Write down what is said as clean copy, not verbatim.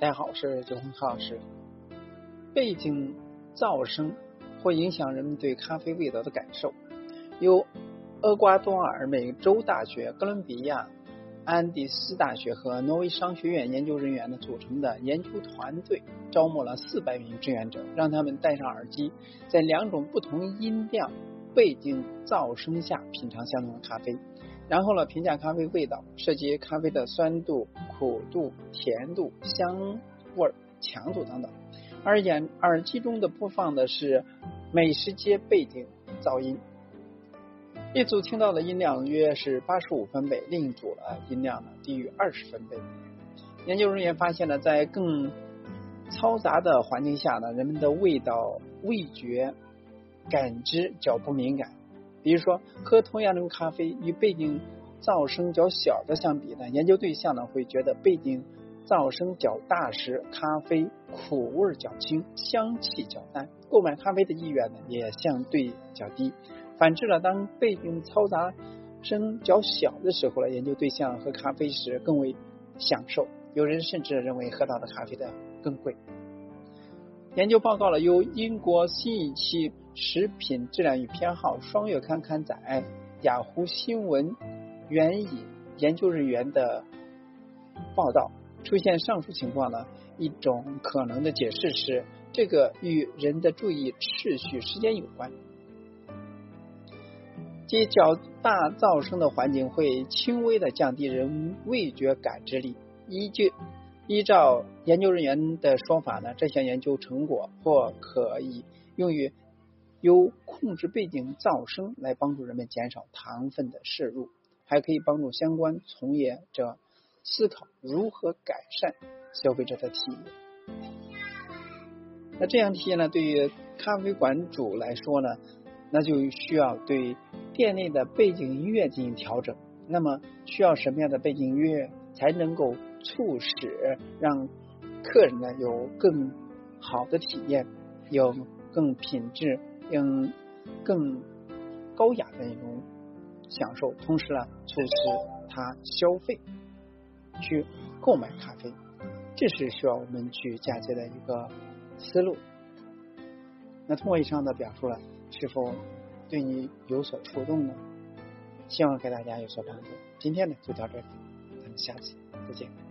大家好，我是九红何老师。背景噪声会影响人们对咖啡味道的感受。由厄瓜多尔美洲大学、哥伦比亚安第斯大学和挪威商学院研究人员组成的研究团队招募了400名志愿者，让他们戴上耳机，在2种不同音量背景噪声下品尝相同的咖啡，然后评价咖啡味道，涉及咖啡的酸度、苦度、甜度、香味、强度等等。而耳机中的播放的是美食街背景噪音，一组听到的音量约是85分贝，另一组音量低于20分贝。研究人员发现在更嘈杂的环境下人们的味觉感知较不敏感。比如说，喝同样的咖啡与背景噪声较小的相比研究对象会觉得背景噪声较大时，咖啡苦味较轻，香气较淡，购买咖啡的意愿也相对较低。反之当背景嘈杂声较小的时候研究对象喝咖啡时更为享受，有人甚至认为喝到的咖啡的更贵。研究报告由英国新一期《食品质量与偏好》双月刊刊载，雅虎新闻援引研究人员的报道，出现上述情况一种可能的解释是这个与人的注意秩序时间有关，即较大噪声的环境会轻微的降低人味觉感知力。依照研究人员的说法这项研究成果或可以用于由控制背景噪声来帮助人们减少糖分的摄入，还可以帮助相关从业者思考如何改善消费者的体验。这样体验对于咖啡馆主来说那就需要对店内的背景音乐进行调整。那么需要什么样的背景音乐才能够促使让客人有更好的体验，有更品质、更高雅的一种享受，同时促使他消费去购买咖啡，这是需要我们去嫁接的一个思路。通过以上的表述是否对你有所触动呢？希望给大家有所帮助。今天就到这里，咱们下期再见。